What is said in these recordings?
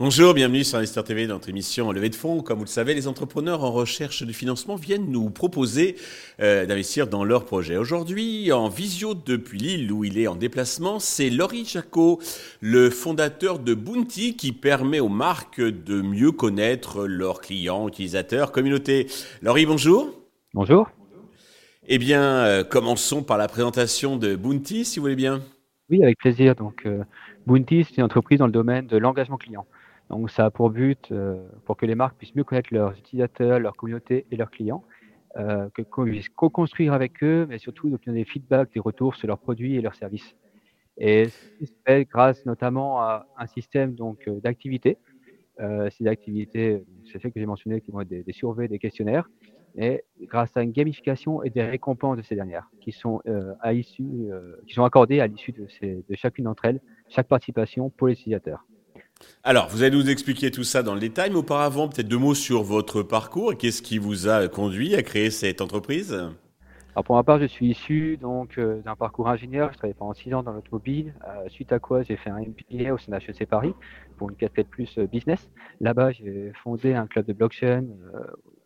Bonjour, bienvenue sur Investor TV, dans notre émission Levée de fonds. Comme vous le savez, les entrepreneurs en recherche de financement viennent nous proposer d'investir dans leurs projets. Aujourd'hui, en visio depuis Lille, où il est en déplacement, c'est Laury Jacot, le fondateur de Boonty, qui permet aux marques de mieux connaître leurs clients, utilisateurs, communauté. Laury, bonjour. Bonjour. Eh bien, commençons par la présentation de Boonty, si vous voulez bien. Oui, avec plaisir. Donc, Boonty, c'est une entreprise dans le domaine de l'engagement client. Donc, ça a pour but, pour que les marques puissent mieux connaître leurs utilisateurs, leur communauté et leurs clients, puissent co-construire avec eux, mais surtout d'obtenir des feedbacks, des retours sur leurs produits et leurs services. Et ça se fait grâce notamment à un système donc, d'activités. Ces activités, c'est celles que j'ai mentionnées, qui vont être des surveys, des questionnaires, et grâce à une gamification et des récompenses de ces dernières, qui sont accordées à l'issue de chacune d'entre elles, chaque participation pour les utilisateurs. Alors, vous allez nous expliquer tout ça dans le détail, mais auparavant, peut-être deux mots sur votre parcours et qu'est-ce qui vous a conduit à créer cette entreprise ? Alors, pour ma part, je suis issu donc, d'un parcours ingénieur. Je travaillais pendant 6 ans dans l'automobile, suite à quoi j'ai fait un MBA au CNAM Paris pour une casquette plus business. Là-bas, j'ai fondé un club de blockchain,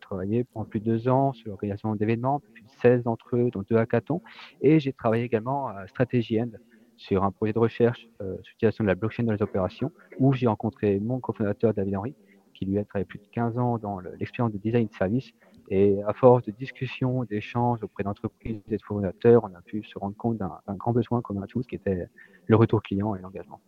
travaillé pendant plus de 2 ans sur l'organisation d'événements, plus de 16 d'entre eux, dont 2 hackathons. Et j'ai travaillé également à Stratégie End, sur un projet de recherche sur l'utilisation de la blockchain dans les opérations, où j'ai rencontré mon cofondateur David Henry, qui lui a travaillé plus de 15 ans dans l'expérience de design de service. Et à force de discussions, d'échanges auprès d'entreprises et de fondateurs, on a pu se rendre compte d'un grand besoin commun à tous, qui était le retour client et l'engagement.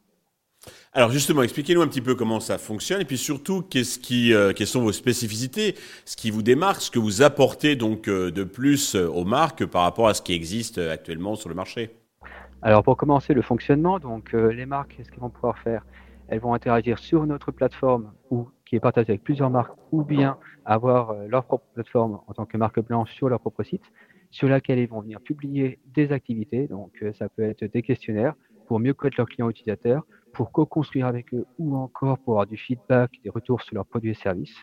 Alors justement, expliquez-nous un petit peu comment ça fonctionne et puis surtout, quelles sont vos spécificités, ce qui vous démarque, ce que vous apportez donc de plus aux marques par rapport à ce qui existe actuellement sur le marché. Alors pour commencer le fonctionnement, donc les marques, qu'est-ce qu'elles vont pouvoir faire ? Elles vont interagir sur notre plateforme qui est partagée avec plusieurs marques ou bien avoir leur propre plateforme en tant que marque blanche sur leur propre site sur laquelle ils vont venir publier des activités, donc ça peut être des questionnaires pour mieux connaître leurs clients utilisateurs, pour co-construire avec eux ou encore pour avoir du feedback, des retours sur leurs produits et services.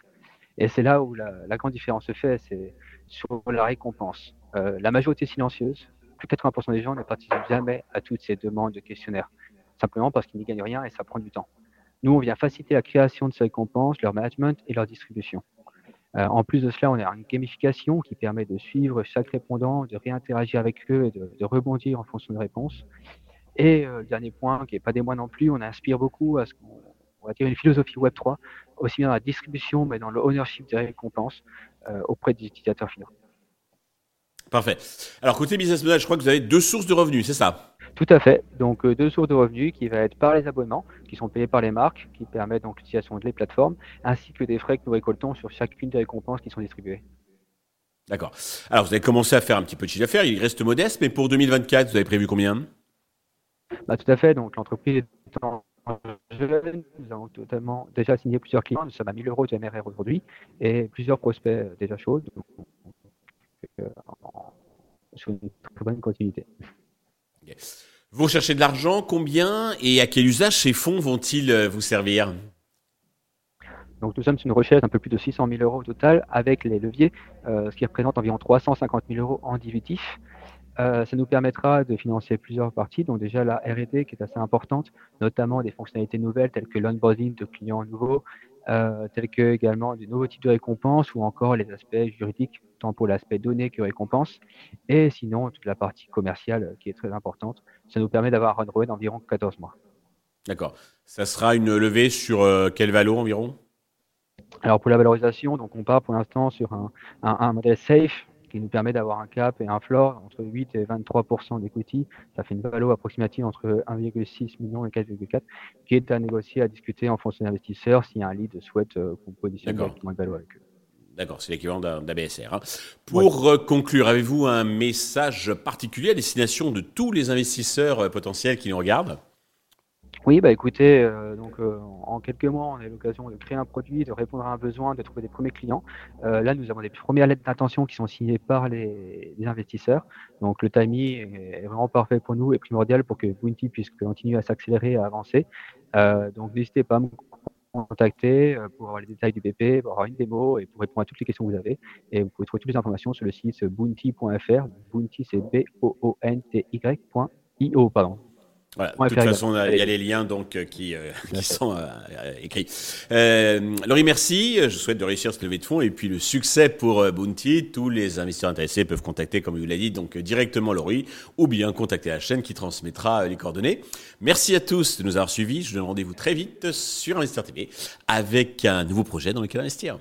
Et c'est là où la grande différence se fait, c'est sur la récompense. La majorité silencieuse, plus de 80% des gens ne participent jamais à toutes ces demandes de questionnaires, simplement parce qu'ils n'y gagnent rien et ça prend du temps. Nous, on vient faciliter la création de ces récompenses, leur management et leur distribution. En plus de cela, on a une gamification qui permet de suivre chaque répondant, de réinteragir avec eux et de rebondir en fonction de réponses. Et le dernier point, qui n'est pas des moindres non plus, on inspire beaucoup à ce qu'on va dire une philosophie Web3, aussi bien dans la distribution, mais dans le ownership des récompenses auprès des utilisateurs finaux. Parfait. Alors, côté business model, je crois que vous avez 2 sources de revenus, c'est ça ? Tout à fait. Donc, 2 sources de revenus qui va être par les abonnements, qui sont payés par les marques, qui permettent donc l'utilisation des plateformes, ainsi que des frais que nous récoltons sur chacune des récompenses qui sont distribuées. D'accord. Alors, vous avez commencé à faire un petit peu de chiffre d'affaires, il reste modeste, mais pour 2024, vous avez prévu combien ? Tout à fait. Donc, l'entreprise est en jeune. Nous avons totalement déjà signé plusieurs clients. Nous sommes à 1 000 € de MRR aujourd'hui et plusieurs prospects déjà chauds. Sur une très bonne continuité. Okay. Vous cherchez de l'argent, combien et à quel usage ces fonds vont-ils vous servir ? Donc, nous sommes sur une recherche d'un peu plus de 600 000 € au total avec les leviers, ce qui représente environ 350 000 € en dilutif. Ça nous permettra de financer plusieurs parties, donc déjà la R&D qui est assez importante, notamment des fonctionnalités nouvelles telles que l'onboarding de clients nouveaux, telles que également des nouveaux types de récompenses ou encore les aspects juridiques, tant pour l'aspect données que récompenses, et sinon toute la partie commerciale qui est très importante. Ça nous permet d'avoir un runway d'environ 14 mois. D'accord. Ça sera une levée sur quelle valo environ ? Alors pour la valorisation, donc on part pour l'instant sur un modèle SAFE, qui nous permet d'avoir un cap et un floor entre 8 et 23% d'equity. Ça fait une valo approximative entre 1,6 million et 4,4, qui est à négocier, à discuter en fonction des investisseurs si un lead souhaite qu'on positionne directement une valo avec eux. D'accord, c'est l'équivalent d'un BSR. Hein. Pour conclure, avez-vous un message particulier à destination de tous les investisseurs potentiels qui nous regardent ? Oui, écoutez, en quelques mois, on a eu l'occasion de créer un produit, de répondre à un besoin, de trouver des premiers clients. Là, nous avons des premières lettres d'intention qui sont signées par les investisseurs. Donc, le timing est vraiment parfait pour nous et primordial pour que Boonty puisse continuer à s'accélérer, à avancer. Donc, n'hésitez pas à me contacter pour avoir les détails du BP, pour avoir une démo et pour répondre à toutes les questions que vous avez. Et vous pouvez trouver toutes les informations sur le site boonty.fr. Boonty, c'est boonty.io, pardon. Voilà, de toute façon, il y a les liens donc, qui sont écrits. Laury, merci. Je souhaite de réussir cette levée de fonds et puis le succès pour Boonty. Tous les investisseurs intéressés peuvent contacter, comme vous l'avez dit, donc, directement Laury ou bien contacter la chaîne qui transmettra les coordonnées. Merci à tous de nous avoir suivis. Je vous donne rendez-vous très vite sur Investir TV avec un nouveau projet dans lequel investir.